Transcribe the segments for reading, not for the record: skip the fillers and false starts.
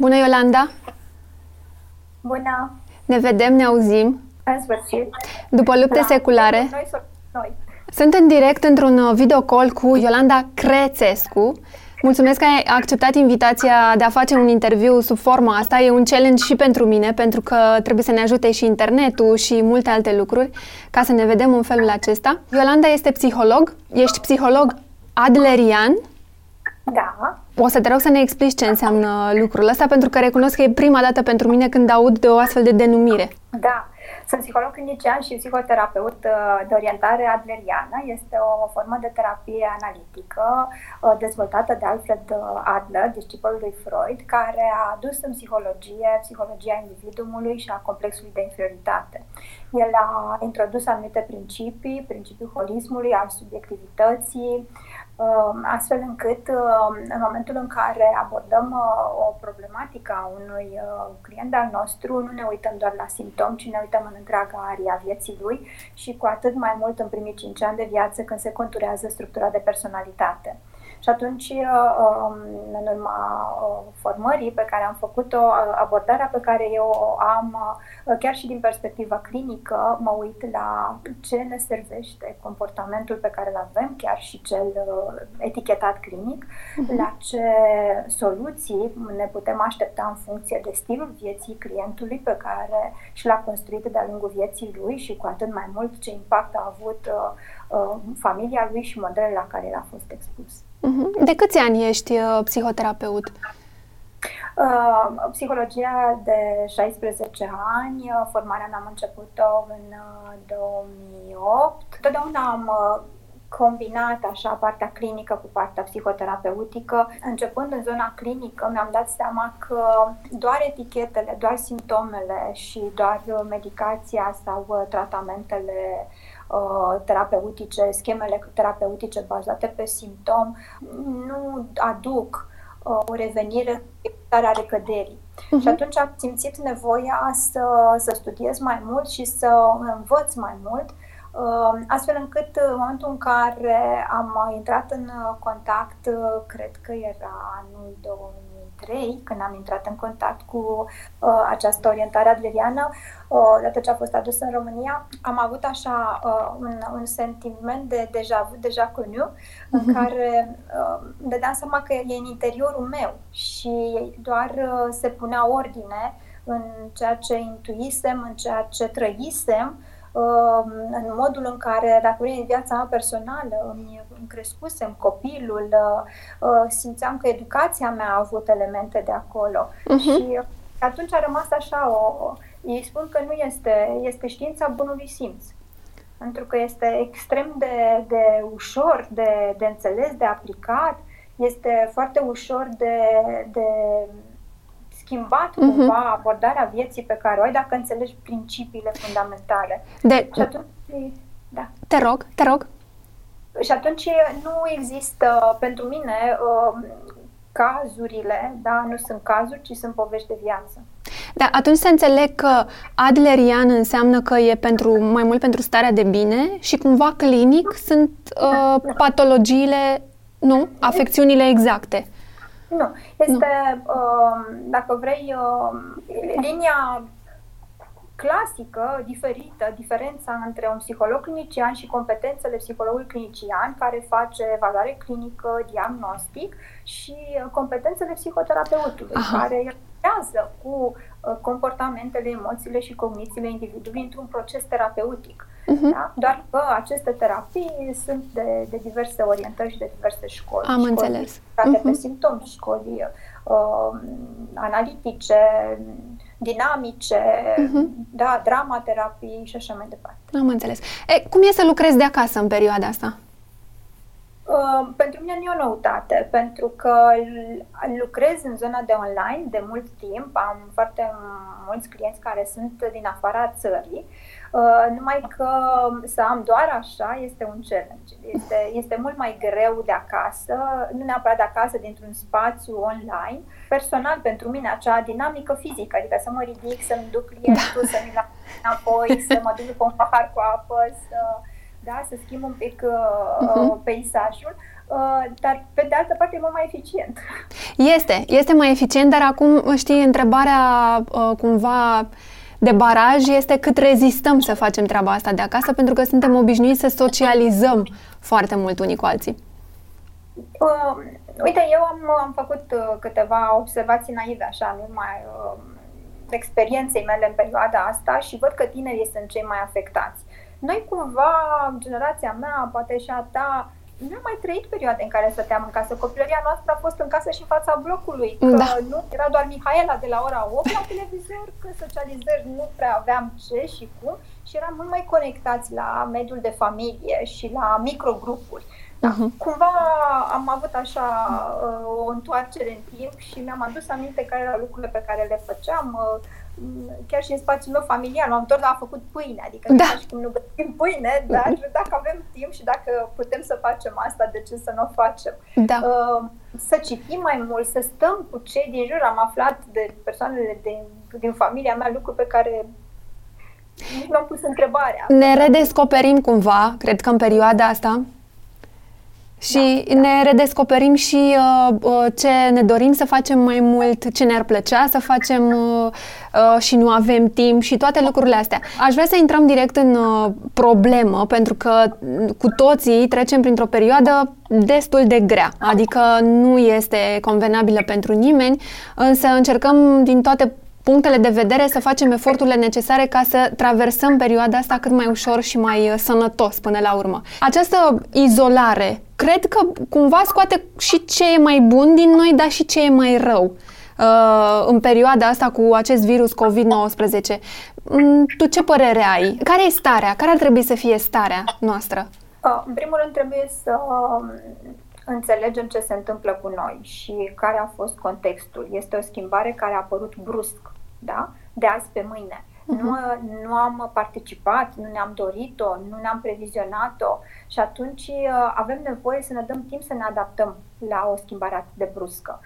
Bună, Iolanda! Bună! Ne vedem, ne auzim. În sfârșit. După lupte seculare. Noi. Sunt în direct într-un videocall cu Iolanda Crețescu. Mulțumesc că ai acceptat invitația de a face un interviu sub forma asta. E un challenge și pentru mine, pentru că trebuie să ne ajute și internetul și multe alte lucruri ca să ne vedem în felul acesta. Iolanda este psiholog. Ești psiholog adlerian. Da. O să te rog să ne explici ce înseamnă lucrul ăsta, pentru că recunosc că e prima dată pentru mine când aud de o astfel de denumire. Da. Sunt psiholog clinician și psihoterapeut de orientare adleriană. Este o formă de terapie analitică dezvoltată de Alfred Adler, discipolul lui Freud, care a adus în psihologie psihologia individului și a complexului de inferioritate. El a introdus anumite principii, principiul holismului, al subiectivității, astfel încât în momentul în care abordăm o problematică a unui client al nostru, nu ne uităm doar la simptom, ci ne uităm în întreaga aria vieții lui și cu atât mai mult în primii 5 ani de viață, când se conturează structura de personalitate. Și atunci, în urma formării pe care am făcut-o, abordarea pe care eu o am, chiar și din perspectiva clinică, mă uit la ce ne servește comportamentul pe care îl avem, chiar și cel etichetat clinic, la ce soluții ne putem aștepta în funcție de stilul vieții clientului pe care și l-a construit de-a lungul vieții lui și cu atât mai mult ce impact a avut familia lui și modelele la care el a fost expus. De câți ani ești psihoterapeut? Psihologia de 16 ani, formarea am început-o în 2008. Totdeauna am combinat așa partea clinică cu partea psihoterapeutică. Începând în zona clinică, mi-am dat seama că doar etichetele, doar simptomele și doar medicația sau tratamentele terapeutice, schemele terapeutice bazate pe simptom nu aduc o revenire a recăderii. Și atunci am simțit nevoia să studiez mai mult și să învăț mai mult, astfel încât în momentul în care am intrat în contact, cred că era anul 2003, când am intrat în contact cu această orientare adleriană, odată ce a fost adusă în România, am avut așa un sentiment de deja vu, deja connu, în care îmi dădeam seama că e în interiorul meu și doar se punea ordine în ceea ce intuisem, în ceea ce trăisem, în modul în care, dacă vrei, în viața mea personală îmi crescusem copilul, simțeam că educația mea a avut elemente de acolo. Și atunci a rămas așa ei spun că nu este știința bunului simț, pentru că este extrem de ușor de înțeles, de aplicat, este foarte ușor de schimbat cumva abordarea vieții pe care o ai, dacă înțelegi principiile fundamentale. Și atunci, da. Te rog. Și atunci nu există pentru mine cazurile, da, nu sunt cazuri, ci sunt povești de viață. Da, atunci să înțeleg că adlerian înseamnă că e mai mult pentru starea de bine și cumva clinic sunt patologiile, nu, afecțiunile exacte. Nu, este, dacă vrei, linia clasică, diferită, diferența între un psiholog clinician și competențele psihologului clinician, care face evaluare clinică, diagnostic, și competențele psihoterapeutului, care lucrează cu comportamentele, emoțiile și cognițiile individului într-un proces terapeutic. Da? Doar că aceste terapii sunt de diverse orientări și de diverse școli. Am înțeles. Pe simptomi, școli analitice, dinamice, da, dramaterapii și așa mai departe. Am înțeles. Cum e să lucrezi de acasă în perioada asta? Pentru mine nu e o noutate, pentru că lucrez în zona de online de mult timp, am foarte mulți clienți care sunt din afara țării, numai că să am doar așa este un challenge. Este mult mai greu de acasă, nu neapărat de acasă, dintr-un spațiu online. Personal, pentru mine, acea dinamică fizică, adică să mă ridic, să-mi duc clientul, să-mi las înapoi, să mă duc după un pahar cu apă, să schimb un pic peisajul, dar pe de altă parte e mult mai eficient. Este mai eficient, dar acum, știi, întrebarea cumva de baraj este cât rezistăm să facem treaba asta de acasă, pentru că suntem obișnuiți să socializăm foarte mult unii cu alții. Uite, eu am făcut câteva observații naive, așa, numai experienței mele în perioada asta și văd că tinerii sunt cei mai afectați. Noi cumva, generația mea, poate și a ta, nu am mai trăit perioade în care stăteam în casă. Copilăria noastră a fost în casă și în fața blocului. Că nu era doar Mihaela de la ora 8 la televizor, că socializări nu prea aveam ce și cum și eram mult mai conectați la mediul de familie și la microgrupuri. Uh-huh. Cumva am avut așa o întoarcere în timp și mi-am adus aminte care erau lucrurile pe care le făceam. Chiar și în spațiul meu familial, m-am întors la a făcut pâine, adică nu știu cum nu gătim pâine, dar dacă avem timp și dacă putem să facem asta, de ce să nu o facem? Da. Să citim mai mult, să stăm cu cei din jur. Am aflat de persoanele din familia mea lucruri pe care nici mi-am pus întrebarea. Ne redescoperim cumva, cred că în perioada asta, și ne redescoperim și ce ne dorim să facem mai mult, ce ne-ar plăcea să facem și nu avem timp și toate lucrurile astea. Aș vrea să intrăm direct în problemă, pentru că cu toții trecem printr-o perioadă destul de grea, adică nu este convenabilă pentru nimeni, însă încercăm din toate punctele de vedere să facem eforturile necesare ca să traversăm perioada asta cât mai ușor și mai sănătos până la urmă. Această izolare, cred că cumva scoate și ce e mai bun din noi, dar și ce e mai rău în perioada asta cu acest virus COVID-19. Tu ce părere ai? Care e starea? Care ar trebui să fie starea noastră? În primul rând trebuie să înțelegem ce se întâmplă cu noi și care a fost contextul. Este o schimbare care a apărut brusc, da? De azi pe mâine. Nu am participat, nu ne-am dorit-o, nu ne-am previzionat-o și atunci avem nevoie să ne dăm timp să ne adaptăm la o schimbare atât de bruscă.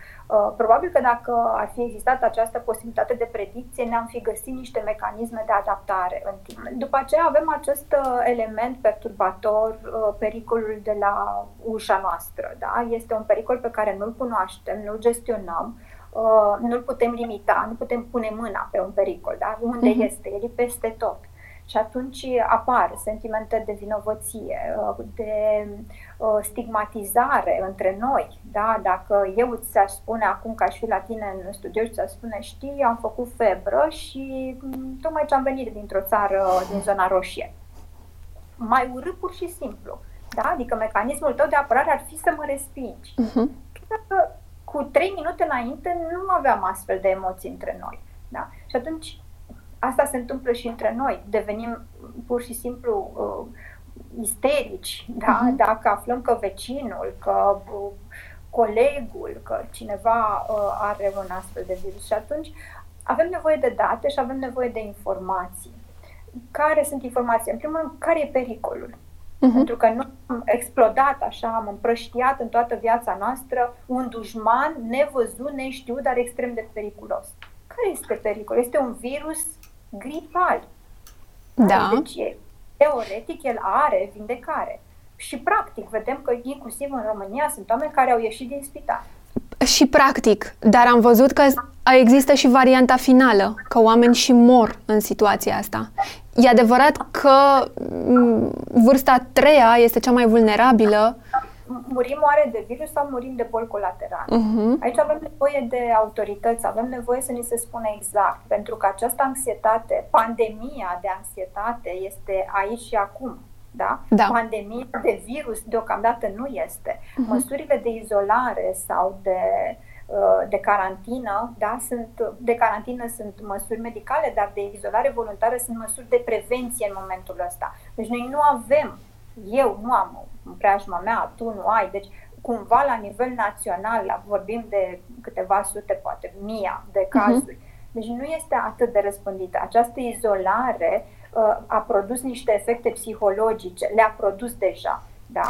Probabil că dacă ar fi existat această posibilitate de predicție, ne-am fi găsit niște mecanisme de adaptare în timp. După aceea avem acest element perturbator, pericolul de la ușa noastră. Da? Este un pericol pe care nu-l cunoaștem, nu-l gestionăm. Nu-l putem limita, nu putem pune mâna pe un pericol, dar unde este, el e peste tot. Și atunci apar sentimente de vinovăție, de stigmatizare între noi. Da? Dacă eu ți-aș spune acum că aș fi la tine în studio și ți-aș spune, știi, am făcut febră și tocmai ce am venit dintr-o țară din zona roșie. Mai urât pur și simplu. Da? Adică mecanismul tău de apărare ar fi să mă respingi. Cu 3 minute înainte nu aveam astfel de emoții între noi. Da? Și atunci asta se întâmplă și între noi. Devenim pur și simplu isterici. Da? Dacă aflăm că vecinul, că colegul, că cineva are un astfel de virus. Și atunci avem nevoie de date și avem nevoie de informații. Care sunt informații? În primul rând, care e pericolul? Pentru că nu am explodat așa, am împrăștiat în toată viața noastră un dușman nevăzut, neștiut, dar extrem de periculos. Care este pericolul? Este un virus gripal. Da. Deci, teoretic, el are vindecare. Și practic, vedem că inclusiv în România sunt oameni care au ieșit din spital. Și practic, dar am văzut că există și varianta finală, că oameni și mor în situația asta. E adevărat că vârsta a 3-a este cea mai vulnerabilă. Murim oare de virus sau murim de boli colaterale? Aici avem nevoie de autorități, avem nevoie să ni se spună exact, pentru că această anxietate, pandemia de anxietate este aici și acum. Da? Da. Pandemia de virus deocamdată nu este. Măsurile de izolare sau de carantină, da, de carantină sunt măsuri medicale, dar de izolare voluntară sunt măsuri de prevenție în momentul ăsta. Deci noi nu avem, eu nu am în preajma mea, tu nu ai, deci cumva la nivel național vorbim de câteva sute, poate 1000 de cazuri. Deci nu este atât de răspândită. Această izolare a produs niște efecte psihologice, le-a produs deja. Da?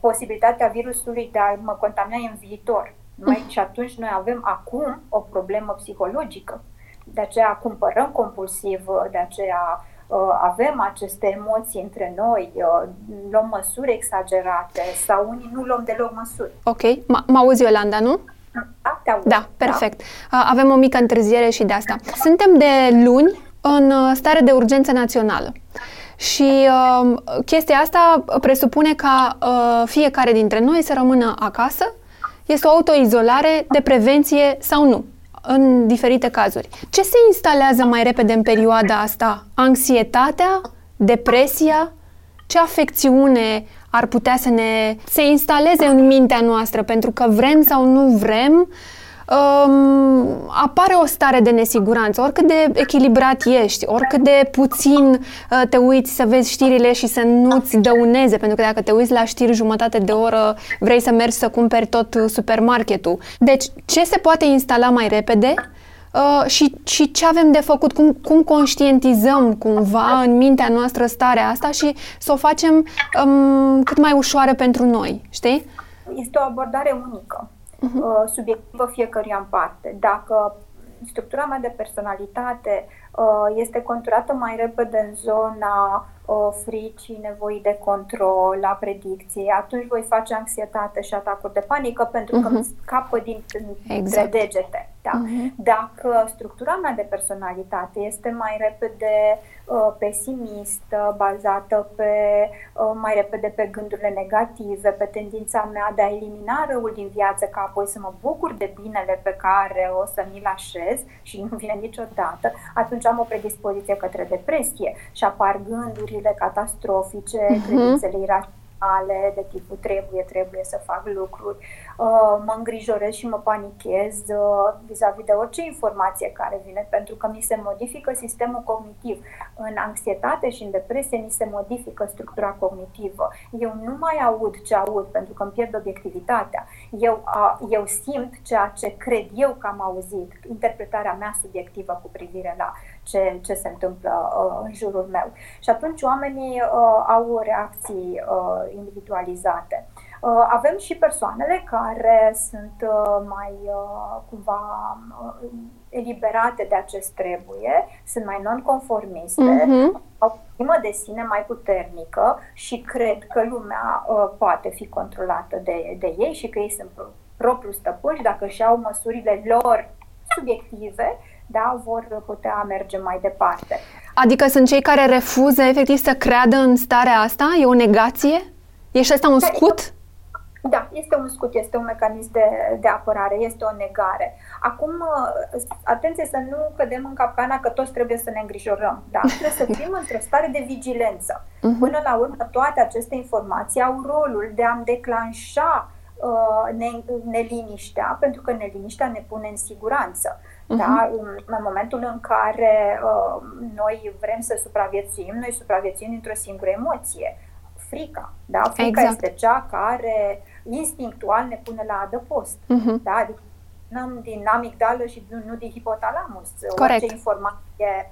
Posibilitatea virusului de a mă contamina în viitor. Și atunci noi avem acum o problemă psihologică. De aceea cumpărăm compulsiv, de aceea avem aceste emoții între noi, luăm măsuri exagerate sau unii nu luăm deloc măsuri. Ok, m-auzi, Iolanda, nu? Da, te aud. Da, perfect. Da. Avem o mică întârziere și de asta. Suntem de luni în stare de urgență națională. Și chestia asta presupune ca fiecare dintre noi să rămână acasă. Este o autoizolare de prevenție sau nu, în diferite cazuri. Ce se instalează mai repede în perioada asta? Anxietatea? Depresia? Ce afecțiune ar putea să se instaleze în mintea noastră? Pentru că vrem sau nu vrem, apare o stare de nesiguranță, oricât de echilibrat ești, oricât de puțin te uiți să vezi știrile și să nu-ți dăuneze, pentru că dacă te uiți la știri jumătate de oră, vrei să mergi să cumperi tot supermarketul. Deci, ce se poate instala mai repede și ce avem de făcut? Cum conștientizăm cumva în mintea noastră starea asta și să o facem cât mai ușoară pentru noi, știi? Este o abordare unică, subiectivă fiecăruia în parte. Dacă structura mea de personalitate este conturată mai repede în zona fricii, nevoii de control, la predicție, atunci voi face anxietate și atacuri de panică pentru că îmi scapă dintre degete. Da. Dacă structura mea de personalitate este mai repede pesimistă, bazată mai repede pe gândurile negative, pe tendința mea de a elimina răul din viață ca apoi să mă bucur de binele pe care o să mi-l așez și nu vine niciodată, atunci am o predispoziție către depresie și apar gândurile catastrofice, credințele iraționale de tipul trebuie să fac lucruri, mă îngrijorez și mă panichez vis-a-vis de orice informație care vine, pentru că mi se modifică sistemul cognitiv. În anxietate și în depresie mi se modifică structura cognitivă. Eu nu mai aud ce aud pentru că îmi pierd obiectivitatea. Eu simt ceea ce cred eu că am auzit, interpretarea mea subiectivă cu privire la ce se întâmplă în jurul meu. Și atunci oamenii au reacții individualizate. Avem și persoanele care sunt mai cumva eliberate de acest trebuie, sunt mai nonconformiste, au o primă de sine mai puternică și cred că lumea poate fi controlată de ei și că ei sunt propriu stăpâni. Dacă și au măsurile lor subiective, da, vor putea merge mai departe. Adică sunt cei care refuză efectiv să creadă în starea asta? E o negație? Ești asta un scut? Da, este un scut, este un mecanism de apărare, este o negare. Acum, atenție să nu cădem în capcana că toți trebuie să ne îngrijorăm, da? Trebuie să fim într-o stare de vigilență. Până la urmă, toate aceste informații au rolul de a-mi declanșa neliniștea, pentru că neliniștea ne pune în siguranță. Da? În momentul în care noi vrem să supraviețuim, noi supraviețuim într-o singură emoție, frica. Da? Frica este cea care instinctual ne pune la adăpost. Da? Adică din amigdală și nu din hipotalamus. Corect. Orice informație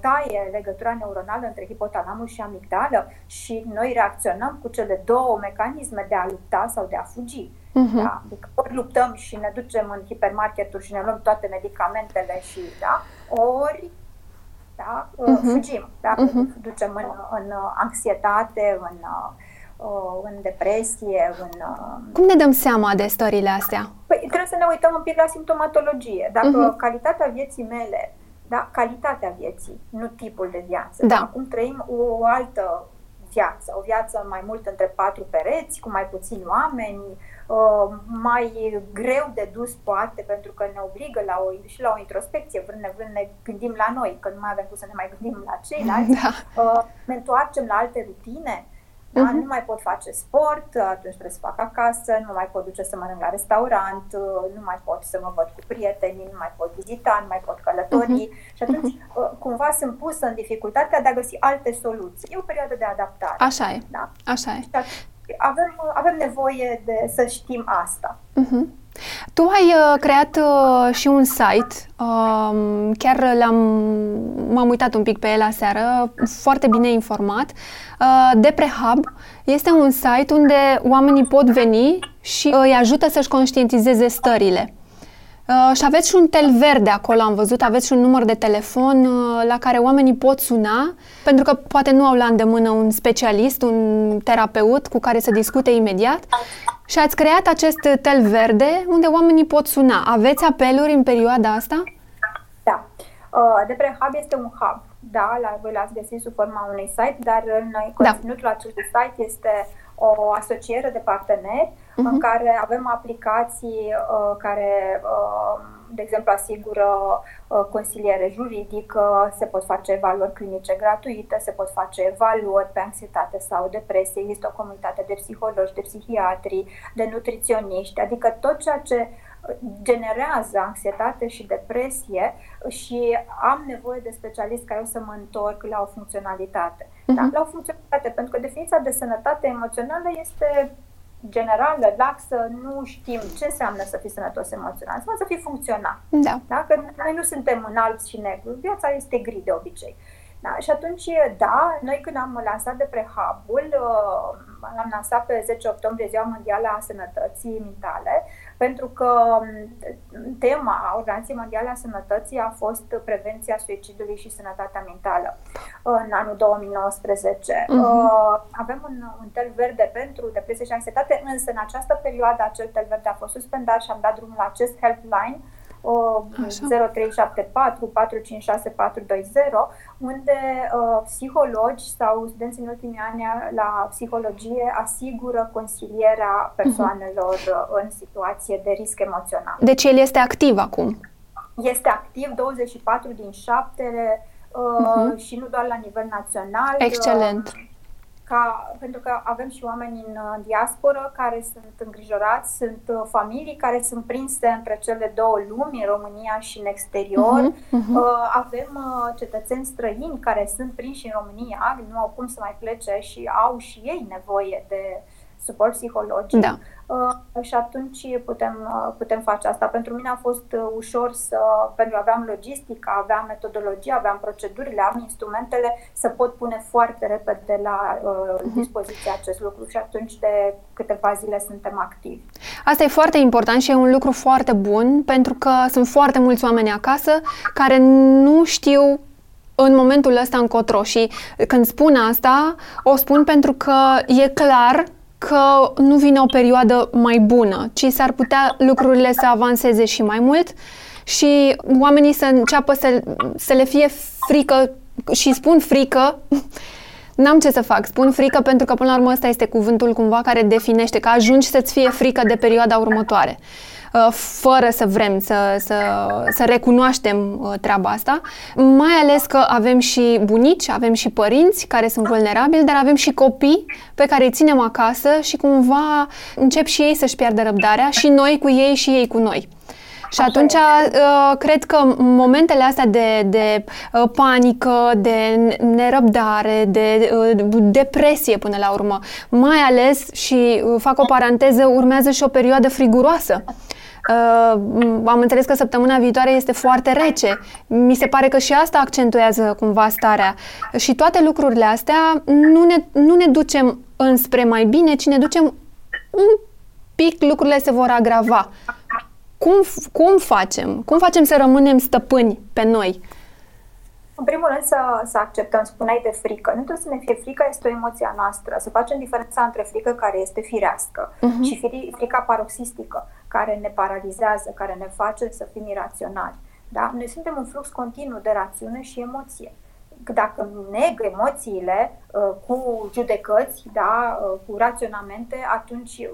taie legătura neuronală între hipotalamus și amigdală și noi reacționăm cu cele două mecanisme de a lupta sau de a fugi. Da? Adică ori luptăm și ne ducem în hipermarketuri și ne luăm toate medicamentele și ori fugim, ducem în anxietate, în depresie, Cum ne dăm seama de stările astea? Păi, trebuie să ne uităm un pic la simptomatologie. Dacă calitatea vieții mele, da, calitatea vieții, nu tipul de viață. Da. Acum trăim o altă viață, o viață mai mult între patru pereți, cu mai puțini oameni, mai greu de dus poate, pentru că ne obligă și la o introspecție, vrând ne gândim la noi, că nu mai avem cum să ne mai gândim la ceilalți, ne întoarcem la alte rutine, da? Nu mai pot face sport, atunci trebuie să fac acasă, nu mai pot duce să mănânc la restaurant, nu mai pot să mă văd cu prietenii, nu mai pot vizita, nu mai pot călători. Și atunci cumva sunt pusă în dificultatea de a găsi alte soluții. E o perioadă de adaptare. Așa e, da? Așa e. Avem nevoie să știm asta. Tu ai creat și un site, chiar m-am uitat un pic pe el aseară, foarte bine informat. Deprehub este un site unde oamenii pot veni și îi ajută să-și conștientizeze stările. Și aveți și un tel verde acolo, am văzut, aveți și un număr de telefon la care oamenii pot suna, pentru că poate nu au la îndemână un specialist, un terapeut cu care să discute imediat. Și ați creat acest tel verde unde oamenii pot suna. Aveți apeluri în perioada asta? Da. Deprehub este un hub. Da, voi l-ați găsit sub forma unui site, dar conținutul acestui site este o asociere de parteneri în care avem aplicații care, de exemplu, asigură consiliere juridică, se pot face evaluări clinice gratuite, se pot face evaluări pe anxietate sau depresie, există o comunitate de psihologi, de psihiatri, de nutriționiști, adică tot ceea ce generează anxietate și depresie și am nevoie de specialiști care o să mă întorc la o funcționalitate. Da? La o funcționalitate, pentru că definiția de sănătate emoțională este generală, laxă, nu știm ce înseamnă să fii sănătos emoțional, înseamnă să fii funcțional. Da. Da? Că noi nu suntem în alb și negru, viața este gri de obicei. Da? Și atunci, da, noi când am lansat Deprehub-ul, l-am lansat pe 10 octombrie, Ziua Mondială a Sănătății Mentale, pentru că tema Organizației Mondiale a Sănătății a fost prevenția suicidului și sănătatea mentală în anul 2019. Avem un tel verde pentru depresie și anxietate, însă în această perioadă acel tel verde a fost suspendat și am dat drumul la acest helpline 0374 456 420, unde psihologi sau studenți în ultimii ani la psihologie asigură consilierea persoanelor în situație de risc emoțional. Deci el este activ acum? Este activ 24/7 și nu doar la nivel național. Excelent! Pentru că avem și oameni în diasporă care sunt îngrijorați, sunt familii care sunt prinse între cele două lumi, în România și în exterior. Avem cetățeni străini care sunt prinși în România, nu au cum să mai plece și au și ei nevoie de suport psihologic. Da. Și atunci putem face asta. Pentru mine a fost ușor pentru că aveam logistica, aveam metodologia, aveam procedurile, am instrumentele, să pot pune foarte repede la dispoziție acest lucru și atunci de câteva zile suntem activi. Asta e foarte important și e un lucru foarte bun, pentru că sunt foarte mulți oameni acasă care nu știu în momentul ăsta încotro și când spun asta, o spun pentru că e clar că nu vine o perioadă mai bună, ci s-ar putea lucrurile să avanseze și mai mult și oamenii să înceapă să le fie frică și spun frică, n-am ce să fac, spun frică pentru că până la urmă ăsta este cuvântul cumva care definește, că ajungi să-ți fie frică de perioada următoare, fără să vrem să recunoaștem treaba asta, mai ales că avem și bunici, avem și părinți care sunt vulnerabili, dar avem și copii pe care îi ținem acasă și cumva încep și ei să-și piardă răbdarea și noi cu ei și ei cu noi. Și atunci cred că momentele astea de panică, de nerăbdare, de depresie până la urmă, mai ales și fac o paranteză, urmează și o perioadă friguroasă. Am înțeles că săptămâna viitoare este foarte rece. Mi se pare că și asta accentuează cumva starea. Și toate lucrurile astea nu ne ducem înspre mai bine, ci ne ducem un pic, lucrurile se vor agrava. Cum facem? Cum facem să rămânem stăpâni pe noi? În primul rând să acceptăm, spuneai de frică. Nu trebuie să ne fie frică, este o emoție a noastră. Să facem diferența între frică care este firească și frica paroxistică, care ne paralizează, care ne face să fim iraționali. Da? Noi suntem în flux continuu de rațiune și emoție. Dacă neg emoțiile cu judecăți, da, cu raționamente, atunci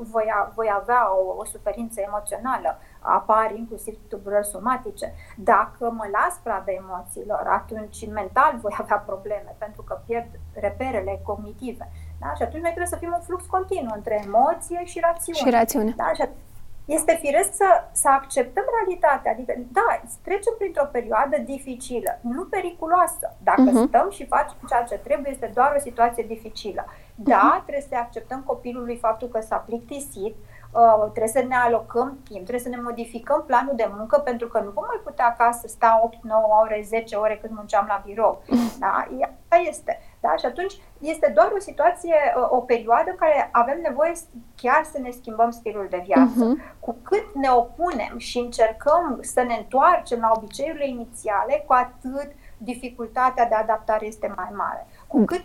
voi avea o suferință emoțională. Apar inclusiv tulburări somatice. Dacă mă las pradă emoțiilor, atunci mental voi avea probleme, pentru că pierd reperele cognitive. Da? Și atunci noi trebuie să fim un flux continuu între emoție și rațiune. Și rațiune. Da? Și este firesc să acceptăm realitatea, adică da, trecem printr-o perioadă dificilă, nu periculoasă. Dacă stăm și facem ceea ce trebuie, este doar o situație dificilă. Da, trebuie să acceptăm copilului faptul că s-a plictisit, trebuie să ne alocăm timp, trebuie să ne modificăm planul de muncă, pentru că nu vom mai putea acasă sta 8, 9 ore, 10 ore cât munceam la birou. Da, asta este. Da? Și atunci este doar o situație, o perioadă în care avem nevoie chiar să ne schimbăm stilul de viață. Uh-huh. Cu cât ne opunem și încercăm să ne întoarcem la obiceiurile inițiale, cu atât dificultatea de adaptare este mai mare. Cu cât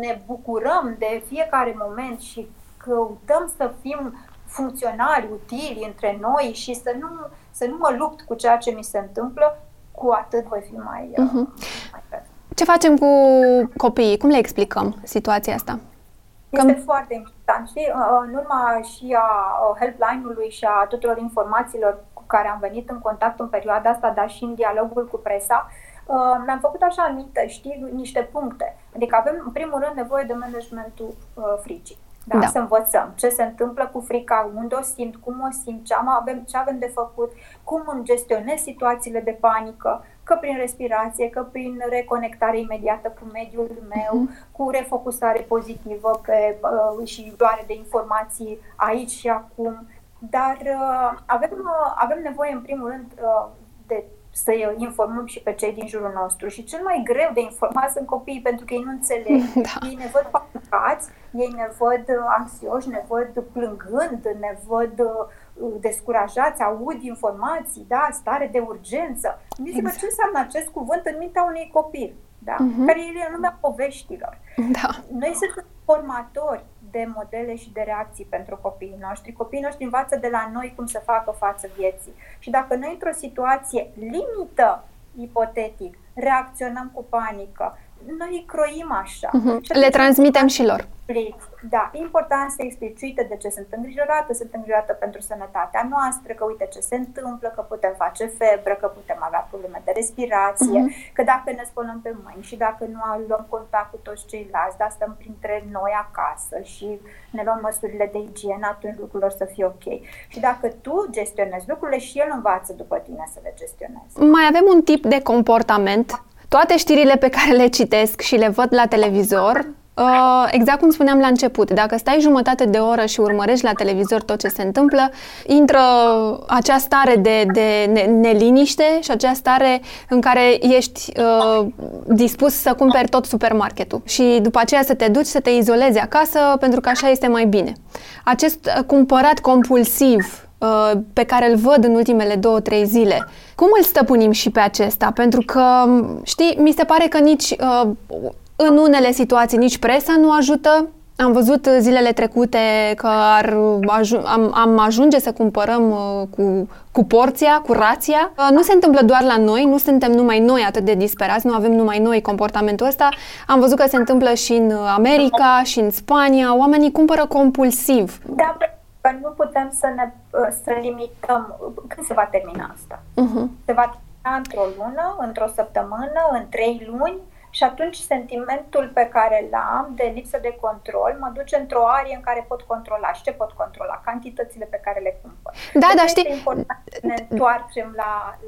ne bucurăm de fiecare moment și căutăm să fim funcționali, utili între noi și să nu mă lupt cu ceea ce mi se întâmplă, cu atât voi fi mai... mai perfect. Ce facem cu copiii? Cum le explicăm situația asta? Este foarte important. Și în urma și a helpline-ului și a tuturor informațiilor cu care am venit în contact în perioada asta, dar și în dialogul cu presa, mi-am făcut așa aminte, niște puncte. Adică avem, în primul rând, nevoie de managementul fricii. Da. Să învățăm ce se întâmplă cu frica, unde o simt, cum o simt, ce avem de făcut, cum îmi gestionez situațiile de panică, că prin respirație, că prin reconectare imediată cu mediul meu, cu refocusare pozitivă pe, și luare de informații aici și acum. Dar avem nevoie, în primul rând, de să informăm și pe cei din jurul nostru. Și cel mai greu de informat sunt copiii, pentru că ei nu înțeleg. Da. Ei ne văd panicați, ei ne văd anxioși, ne văd plângând, ne văd descurajați, aud informații, da, stare de urgență. Exact. Ce înseamnă acest cuvânt în mintea unui copil, da? Care e în lumea poveștilor. Da. Noi suntem formatori de modele și de reacții pentru copiii noștri. Copiii noștri învață de la noi cum să facă față vieții. Și dacă noi într-o situație limită, ipotetic, reacționăm cu panică, noi îi croim așa. Le transmitem și lor. Da, e important să explici de ce sunt îngrijorată. Sunt îngrijorată pentru sănătatea noastră, că uite ce se întâmplă, că putem face febră, că putem avea probleme de respirație, că dacă ne spălăm pe mâini și dacă nu luăm contact cu toți ceilalți, dar stăm printre noi acasă și ne luăm măsurile de igienă, atunci lucrurile o să fie ok. Și dacă tu gestionezi lucrurile, și el învață după tine să le gestionezi. Mai avem un tip de comportament. Toate știrile pe care le citesc și le văd la televizor, exact cum spuneam la început, dacă stai jumătate de oră și urmărești la televizor tot ce se întâmplă, intră acea stare de neliniște și acea stare în care ești dispus să cumperi tot supermarketul și după aceea să te duci să te izolezi acasă, pentru că așa este mai bine. Acest cumpărat compulsiv pe care îl văd în ultimele 2-3 zile. Cum îl stăpânim și pe acesta? Pentru că, știi, mi se pare că nici în unele situații nici presa nu ajută. Am văzut zilele trecute că am ajunge să cumpărăm cu porția, cu rația. Nu se întâmplă doar la noi, nu suntem numai noi atât de disperați, nu avem numai noi comportamentul ăsta. Am văzut că se întâmplă și în America, și în Spania. Oamenii cumpără compulsiv. Da. Că nu putem să limităm. Când se va termina asta? Se va termina într-o lună, într-o săptămână, în 3 luni și atunci sentimentul pe care l-am de lipsă de control mă duce într-o arie în care pot controla. Și ce pot controla? Cantitățile pe care le cumpăr. Da, dar știi... Este important să ne întoarcem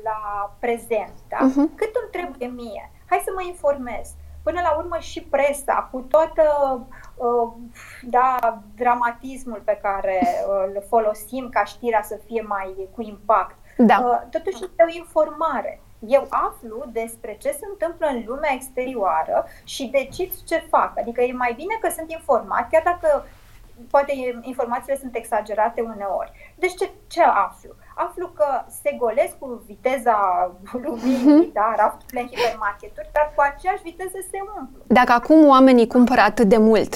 la prezent. Da? Cât îmi trebuie mie? Hai să mă informez. Până la urmă și presa, cu toată dramatismul pe care îl folosim ca știrea să fie mai cu impact, totuși este o informare. Eu aflu despre ce se întâmplă în lumea exterioară și decid ce fac. Adică e mai bine că sunt informat, chiar dacă poate informațiile sunt exagerate uneori. Deci ce aflu? Aflu că se golesc cu viteza luminii, rafturile în hipermarketuri, dar cu aceeași viteză se umplu. Dacă acum oamenii cumpără atât de mult,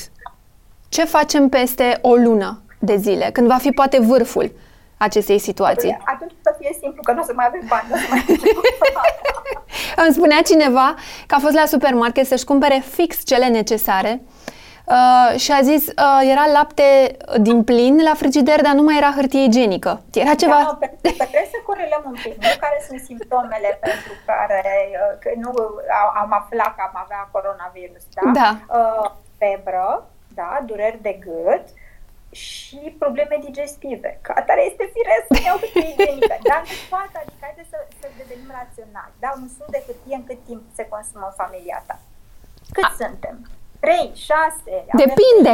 ce facem peste o lună de zile, când va fi poate vârful acestei situații? Atunci să fie simplu, că nu o să mai avem bani, nu o să mai avem. Îmi spunea cineva că a fost la supermarket să-și cumpere fix cele necesare și a zis, era lapte din plin la frigider, dar nu mai era hârtie igienică. Era ceva... Da, trebuie să corelăm un pic, nu care sunt simptomele pentru care nu am aflat că am avea coronavirus, febră, dureri de gât și probleme digestive. Că atare este firesc să iau hârtie igienică, dar nu poate, adică haideți să devenim raționali. Da, un sum de hârtie în cât timp se consumă în familia ta? Cât suntem? 3, 6... Depinde,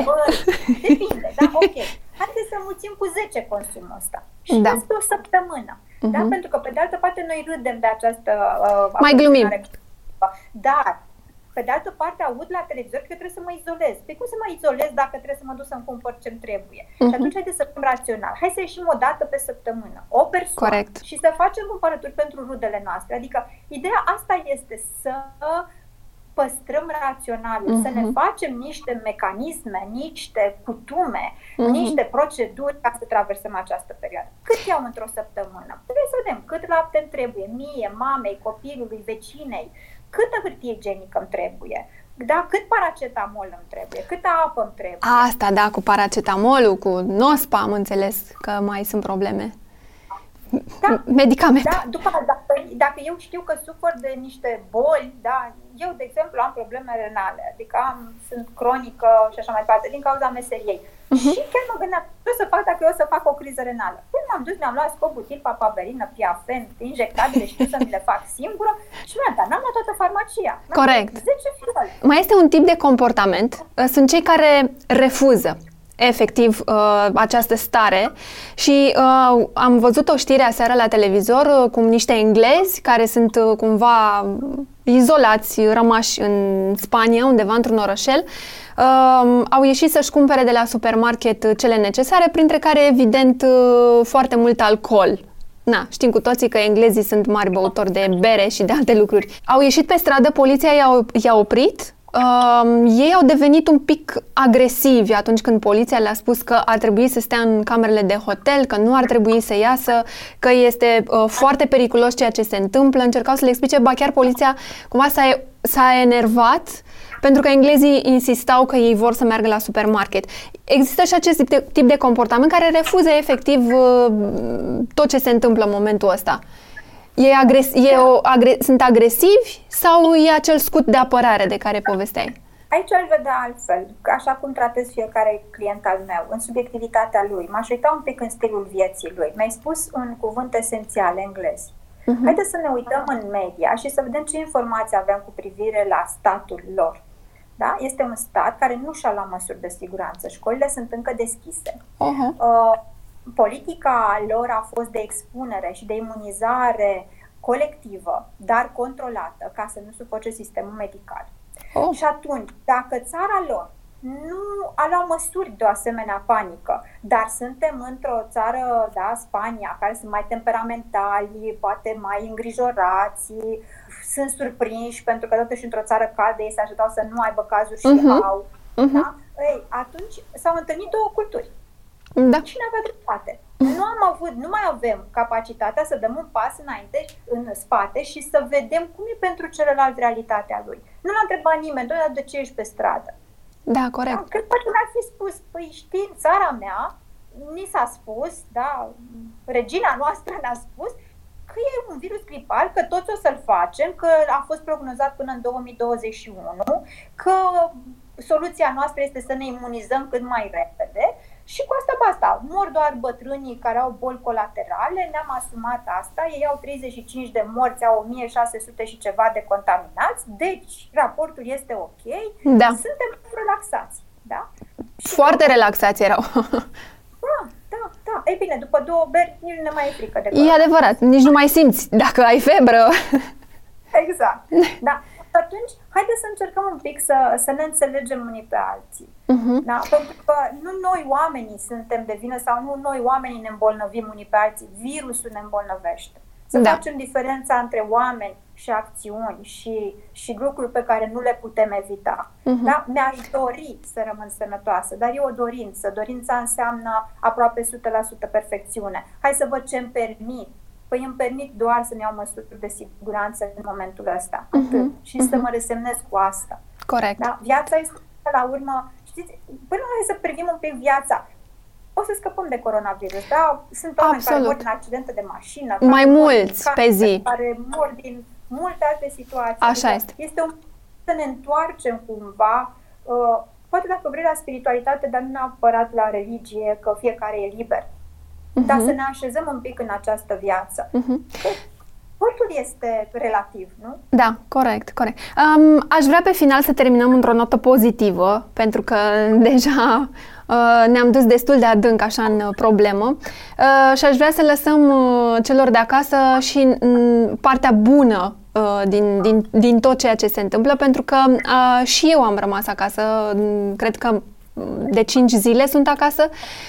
da? Ok. Haideți să mulțim cu 10 consumul ăsta. Și despre o săptămână. Da? Pentru că, pe de altă parte, noi râdem de această... mai glumim. Dar Pe de altă parte, aud la televizor că trebuie să mă izolez. Păi cum să mă izolez dacă trebuie să mă duc să-mi cumpăr ce-mi trebuie? Și atunci hai să fim rațional. Hai să ieșim o dată pe săptămână, o persoană. Corect. Și să facem cumpărături pentru rudele noastre. Adică ideea asta este să păstrăm raționalul, să ne facem niște mecanisme, niște cutume, niște proceduri ca să traversăm această perioadă. Cât iau într-o săptămână? Trebuie să vedem cât lapte îmi trebuie mie, mamei, copilului, vecinei, câtă hârtie igienică îmi trebuie. Da, cât paracetamol îmi trebuie, câtă apă îmi trebuie. Asta, da, cu paracetamolul, cu nospa, am înțeles că mai sunt probleme. Da, medicamente. Da, după, dacă eu știu că sufăr de niște boli, da, eu, de exemplu, am probleme renale, adică sunt cronică și așa mai departe, din cauza meseriei. Și chiar mă gândeam, ce o să fac dacă eu o să fac o criză renală? Când m-am dus, mi-am luat scobutil, papaverină, piafen, injectabile, știu să mi le fac singură și mi-am dat, n-am luat toată farmacia. Corect. 10 fiole. Mai este un tip de comportament, sunt cei care refuză efectiv această stare și am văzut o știre aseară la televizor cu niște englezi care sunt cumva izolați, rămași în Spania, undeva într-un orășel, au ieșit să-și cumpere de la supermarket cele necesare, printre care evident foarte mult alcool. Na, știm cu toții că englezii sunt mari băutori de bere și de alte lucruri. Au ieșit pe stradă, poliția i-a oprit. Ei au devenit un pic agresivi atunci când poliția le-a spus că ar trebui să stea în camerele de hotel, că nu ar trebui să iasă, că este foarte periculos ceea ce se întâmplă. Încercau să le explice, ba chiar poliția cumva s-a enervat pentru că englezii insistau că ei vor să meargă la supermarket. Există și acest tip de comportament care refuză efectiv tot ce se întâmplă în momentul ăsta. Sunt agresivi sau e acel scut de apărare de care povesteai? Aici aș vedea altfel, așa cum tratez fiecare client al meu, în subiectivitatea lui. M-aș uita un pic în stilul vieții lui. Mi-ai spus un cuvânt esențial, englez. Haideți să ne uităm în media și să vedem ce informații avem cu privire la statul lor. Da? Este un stat care nu și-a luat măsuri de siguranță. Școlile sunt încă deschise. Politica lor a fost de expunere și de imunizare colectivă, dar controlată, ca să nu sufoce sistemul medical. Și atunci, dacă țara lor nu a luat măsuri de o asemenea panică, dar suntem într-o țară, da, Spania, care sunt mai temperamentali, poate mai îngrijorați, sunt surprinși, pentru că totuși într-o țară caldă ei se așteptau să nu aibă cazuri și au. Da? Ei, atunci s-au întâlnit două culturi. Da. Cine avea dreptate? Nu mai avem capacitatea să dăm un pas înainte, în spate și să vedem cum e pentru celălalt realitatea lui. Nu l-a întrebat nimeni, doar de ce ești pe stradă? Da, corect. Da, cred că mi-ar fi spus, păi știi, în țara mea ni s-a spus, da, regina noastră ne-a spus că e un virus gripal, că toți o să-l facem, că a fost prognozat până în 2021, că soluția noastră este să ne imunizăm cât mai repede. Și cu asta basta, mor doar bătrânii care au boli colaterale, ne-am asumat asta, ei au 35 de morți, au 1600 și ceva de contaminați, deci raportul este ok, da. Suntem relaxați. Da? Foarte relaxați erau. Da. Ei bine, după 2 beri nici nu ne mai e frică de corona. E adevărat, nici nu mai simți dacă ai febră. Exact, da. Atunci, haideți să încercăm un pic să ne înțelegem unii pe alții. Da? Pentru că nu noi oamenii suntem de vină sau nu noi oamenii ne îmbolnăvim unii pe alții. Virusul ne îmbolnăvește. Să facem diferența între oameni și acțiuni și lucruri pe care nu le putem evita. Da? Mi-aș dori să rămân sănătoasă, dar e o dorință. Dorința înseamnă aproape 100% perfecțiune. Hai să văd ce îmi permit. Păi îmi permit doar să-mi iau măsuri de siguranță în momentul ăsta. Și să mă resemnez cu asta. Corect. Da? Viața este la urmă, știți, până hai să privim un pic viața. O să scăpăm de coronavirus, da? Sunt oameni care mor din accidente de mașină. Mai mulți pe zi. Care mor din multe alte situații. Așa este. Să ne întoarcem cumva, poate dacă vrei la spiritualitate, dar nu neapărat la religie, că fiecare e liber. Dar să ne așezăm un pic în această viață. Totul este relativ, nu? Da, corect. Aș vrea pe final să terminăm într-o notă pozitivă, pentru că deja ne-am dus destul de adânc așa în problemă și aș vrea să lăsăm celor de acasă și partea bună din tot ceea ce se întâmplă, pentru că și eu am rămas acasă, cred că de 5 zile sunt acasă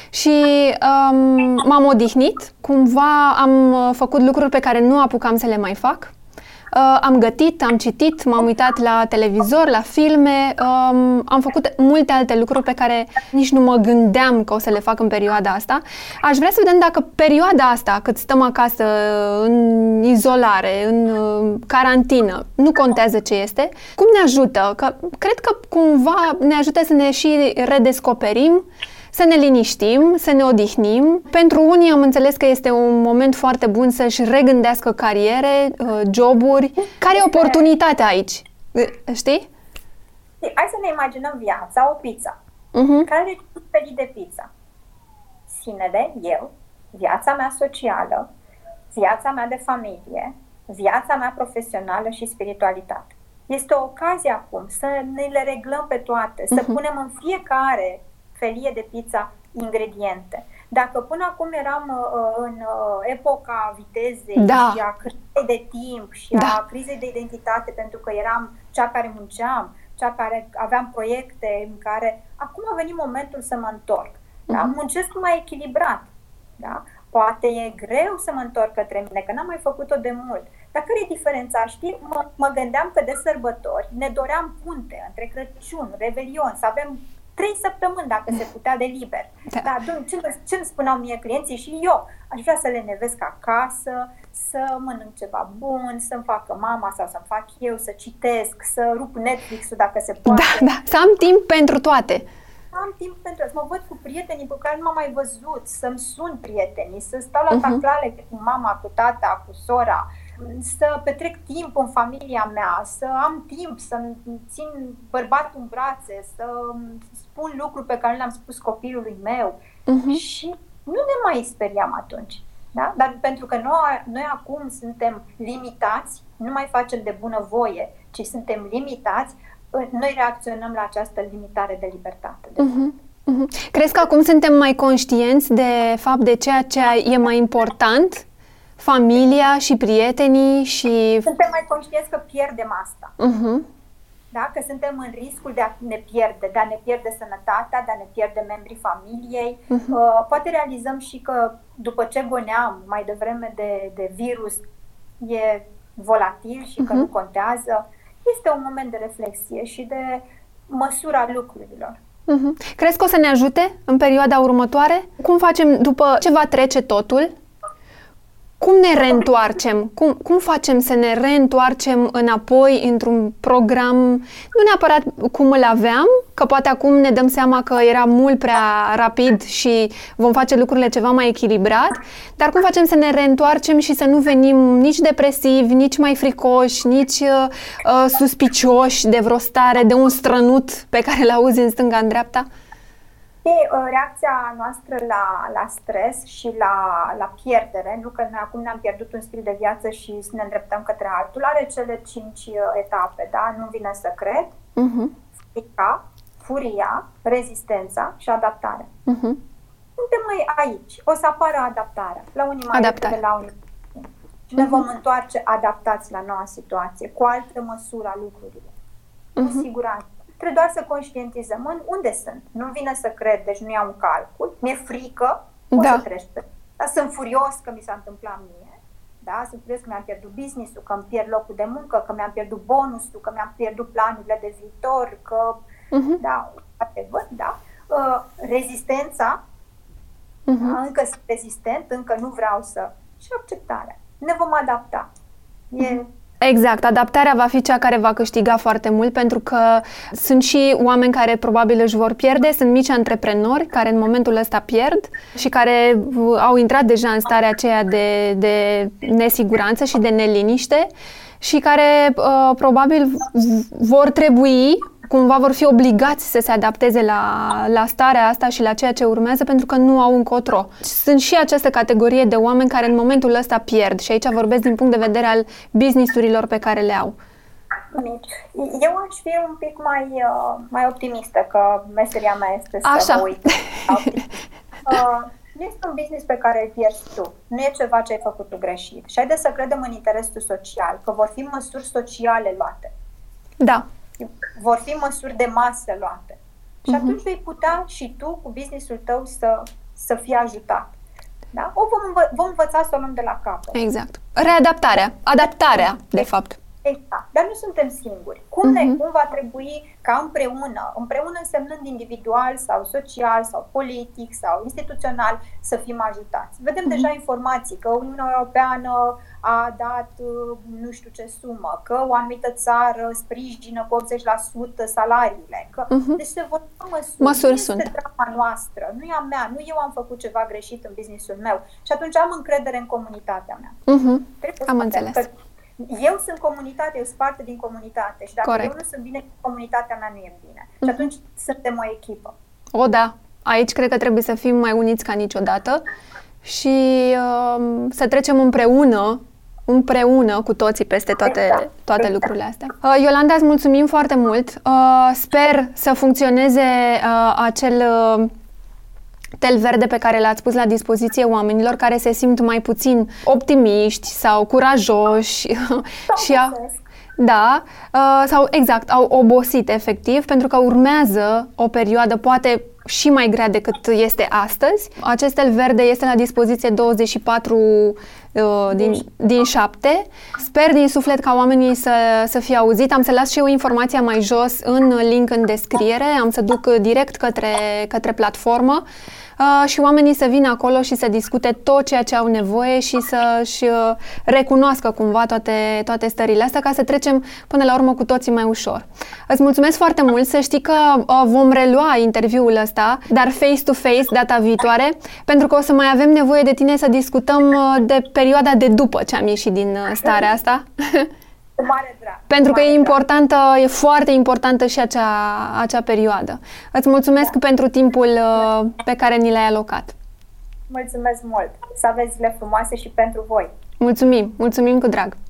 și m-am odihnit, cumva am făcut lucruri pe care nu apucam să le mai fac. Am gătit, am citit, m-am uitat la televizor, la filme, am făcut multe alte lucruri pe care nici nu mă gândeam că o să le fac în perioada asta. Aș vrea să vedem dacă perioada asta, cât stăm acasă, în izolare, în carantină, nu contează ce este, cum ne ajută? Că cred că cumva ne ajută să ne și redescoperim, să ne liniștim, să ne odihnim. Pentru unii am înțeles că este un moment foarte bun să-și regândească cariere, joburi. Care e oportunitatea aici? Știi? Hai să ne imaginăm viața, o pizza. Uh-huh. Care e un felit de pizza? Sinele, eu, viața mea socială, viața mea de familie, viața mea profesională și spiritualitate. Este o ocazie acum să ne le reglăm pe toate, să punem în fiecare felie de pizza ingrediente. Dacă până acum eram în epoca vitezei și a crizei de timp și a crizei de identitate, pentru că eram cea care munceam, cea care aveam proiecte în care... Acum a venit momentul să mă întorc. Da? Muncesc mai echilibrat. Da? Poate e greu să mă întorc către mine, că n-am mai făcut-o de mult. Dar care e diferența? Știi, mă gândeam că de sărbători ne doream punte între Crăciun, Revelion, să avem 3 săptămâni, dacă se putea, de liber. Dar ce îmi spuneau mie clienții și eu? Aș vrea să le nevesc acasă, să mănânc ceva bun, să-mi facă mama sau să-mi fac eu, să citesc, să rup Netflix-ul dacă se poate. Da, să am timp pentru toate. Să mă văd cu prietenii pe care nu m-am mai văzut, să-mi sun prietenii, să stau la taclale cu mama, cu tata, cu sora, să petrec timp în familia mea, să am timp să-mi țin bărbatul în brațe, să spun lucruri pe care nu le-am spus copilului meu. Și nu ne mai speriam atunci. Da? Dar pentru că noi acum suntem limitați, nu mai facem de bunăvoie, ci suntem limitați, noi reacționăm la această limitare de libertate. Crezi că acum suntem mai conștienți de fapt de ceea ce e mai important? Familia și prietenii și... Suntem mai conștienți că pierdem asta. Da? Că suntem în riscul de a ne pierde, de a ne pierde sănătatea, de a ne pierde membrii familiei. Poate realizăm și că după ce goneam mai devreme de virus, e volatil și că nu contează. Este un moment de reflexie și de măsura lucrurilor. Crezi că o să ne ajute în perioada următoare? Cum facem după ce va trece totul? Cum ne reîntoarcem? Cum facem să ne reîntoarcem înapoi într-un program, nu neapărat cum îl aveam, că poate acum ne dăm seama că era mult prea rapid și vom face lucrurile ceva mai echilibrat, dar cum facem să ne reîntoarcem și să nu venim nici depresivi, nici mai fricoși, nici suspicioși de vreo stare, de un strănut pe care îl auzi în stânga, în dreapta? Reacția noastră la stres și la pierdere, nu că noi acum ne-am pierdut un stil de viață și să ne îndreptăm către altul, are cele 5 etape, da? Nu-mi vine să cred, frica, furia, rezistența și adaptarea. Suntem noi aici, o să apară adaptarea, la unii mai repede, la unii. Ne vom întoarce adaptați la noua situație, cu altă măsură a lucrurilor, cu siguranță. Trebuie doar să conștientizăm unde sunt. Nu vine să cred, deci nu iau un calcul. Mi-e frică, o să treci pe... Dar sunt furios că mi s-a întâmplat mie. Da? Sunt furios că mi-am pierdut business-ul, că îmi pierd locul de muncă, că mi-am pierdut bonusul, că mi-am pierdut planurile de viitor, că... Rezistența. Încă sunt rezistent, încă nu vreau să... Și acceptarea. Ne vom adapta. Exact, adaptarea va fi cea care va câștiga foarte mult, pentru că sunt și oameni care probabil își vor pierde, sunt mici antreprenori care în momentul ăsta pierd și care au intrat deja în starea aceea de nesiguranță și de neliniște și care probabil vor trebui, cumva vor fi obligați să se adapteze la starea asta și la ceea ce urmează, pentru că nu au încotro. Sunt și această categorie de oameni care în momentul ăsta pierd și aici vorbesc din punct de vedere al business-urilor pe care le au. Eu aș fi un pic mai optimistă, că meseria mea este să mă uit. Nu este un business pe care îl pierzi tu. Nu e ceva ce ai făcut tu greșit. Și haideți să credem în interesul social, că vor fi măsuri sociale luate. Da. Vor fi măsuri de masă luate. Și atunci vei putea și tu, cu businessul tău, să fii ajutat. Da? O vom învăța să o luăm de la capăt. Exact. Readaptarea. Adaptarea, de fapt. Exact. Dar nu suntem singuri. Cum va trebui ca împreună însemnând individual sau social sau politic sau instituțional, să fim ajutați. Vedem deja informații că Uniunea Europeană a dat nu știu ce sumă, că o anumită țară sprijină cu 80% salariile. Că... Deci se vor lua măsuri. Nu este treaba noastră, nu e a mea, nu eu am făcut ceva greșit în businessul meu. Și atunci am încredere în comunitatea mea. Am înțeles. Eu sunt comunitate, eu sunt parte din comunitate. Și dacă eu nu sunt bine, comunitatea mea nu e bine. Și atunci suntem o echipă. O, da. Aici cred că trebuie să fim mai uniți ca niciodată și să trecem împreună cu toții peste toate lucrurile astea. Iolanda, îți mulțumim foarte mult. Sper să funcționeze acel... tel verde pe care l-ați pus la dispoziție oamenilor care se simt mai puțin optimiști sau curajoși au obosit efectiv, pentru că urmează o perioadă poate și mai grea decât este astăzi. Acest tel verde este la dispoziție 24 din 7. Sper din suflet ca oamenii să fie auzit. Am să las și eu informația mai jos în link în descriere. Am să duc direct către platformă și oamenii să vină acolo și să discute tot ceea ce au nevoie și să-și recunoască cumva toate stările astea, ca să trecem până la urmă cu toții mai ușor. Îți mulțumesc foarte mult, să știi că vom relua interviul ăsta, dar face-to-face data viitoare, pentru că o să mai avem nevoie de tine să discutăm de perioada de după ce am ieșit din starea asta. Mare drag. Pentru că e foarte importantă și acea perioadă. Îți mulțumesc pentru timpul pe care ni l-ai alocat. Mulțumesc mult! Să aveți zile frumoase și pentru voi! Mulțumim cu drag!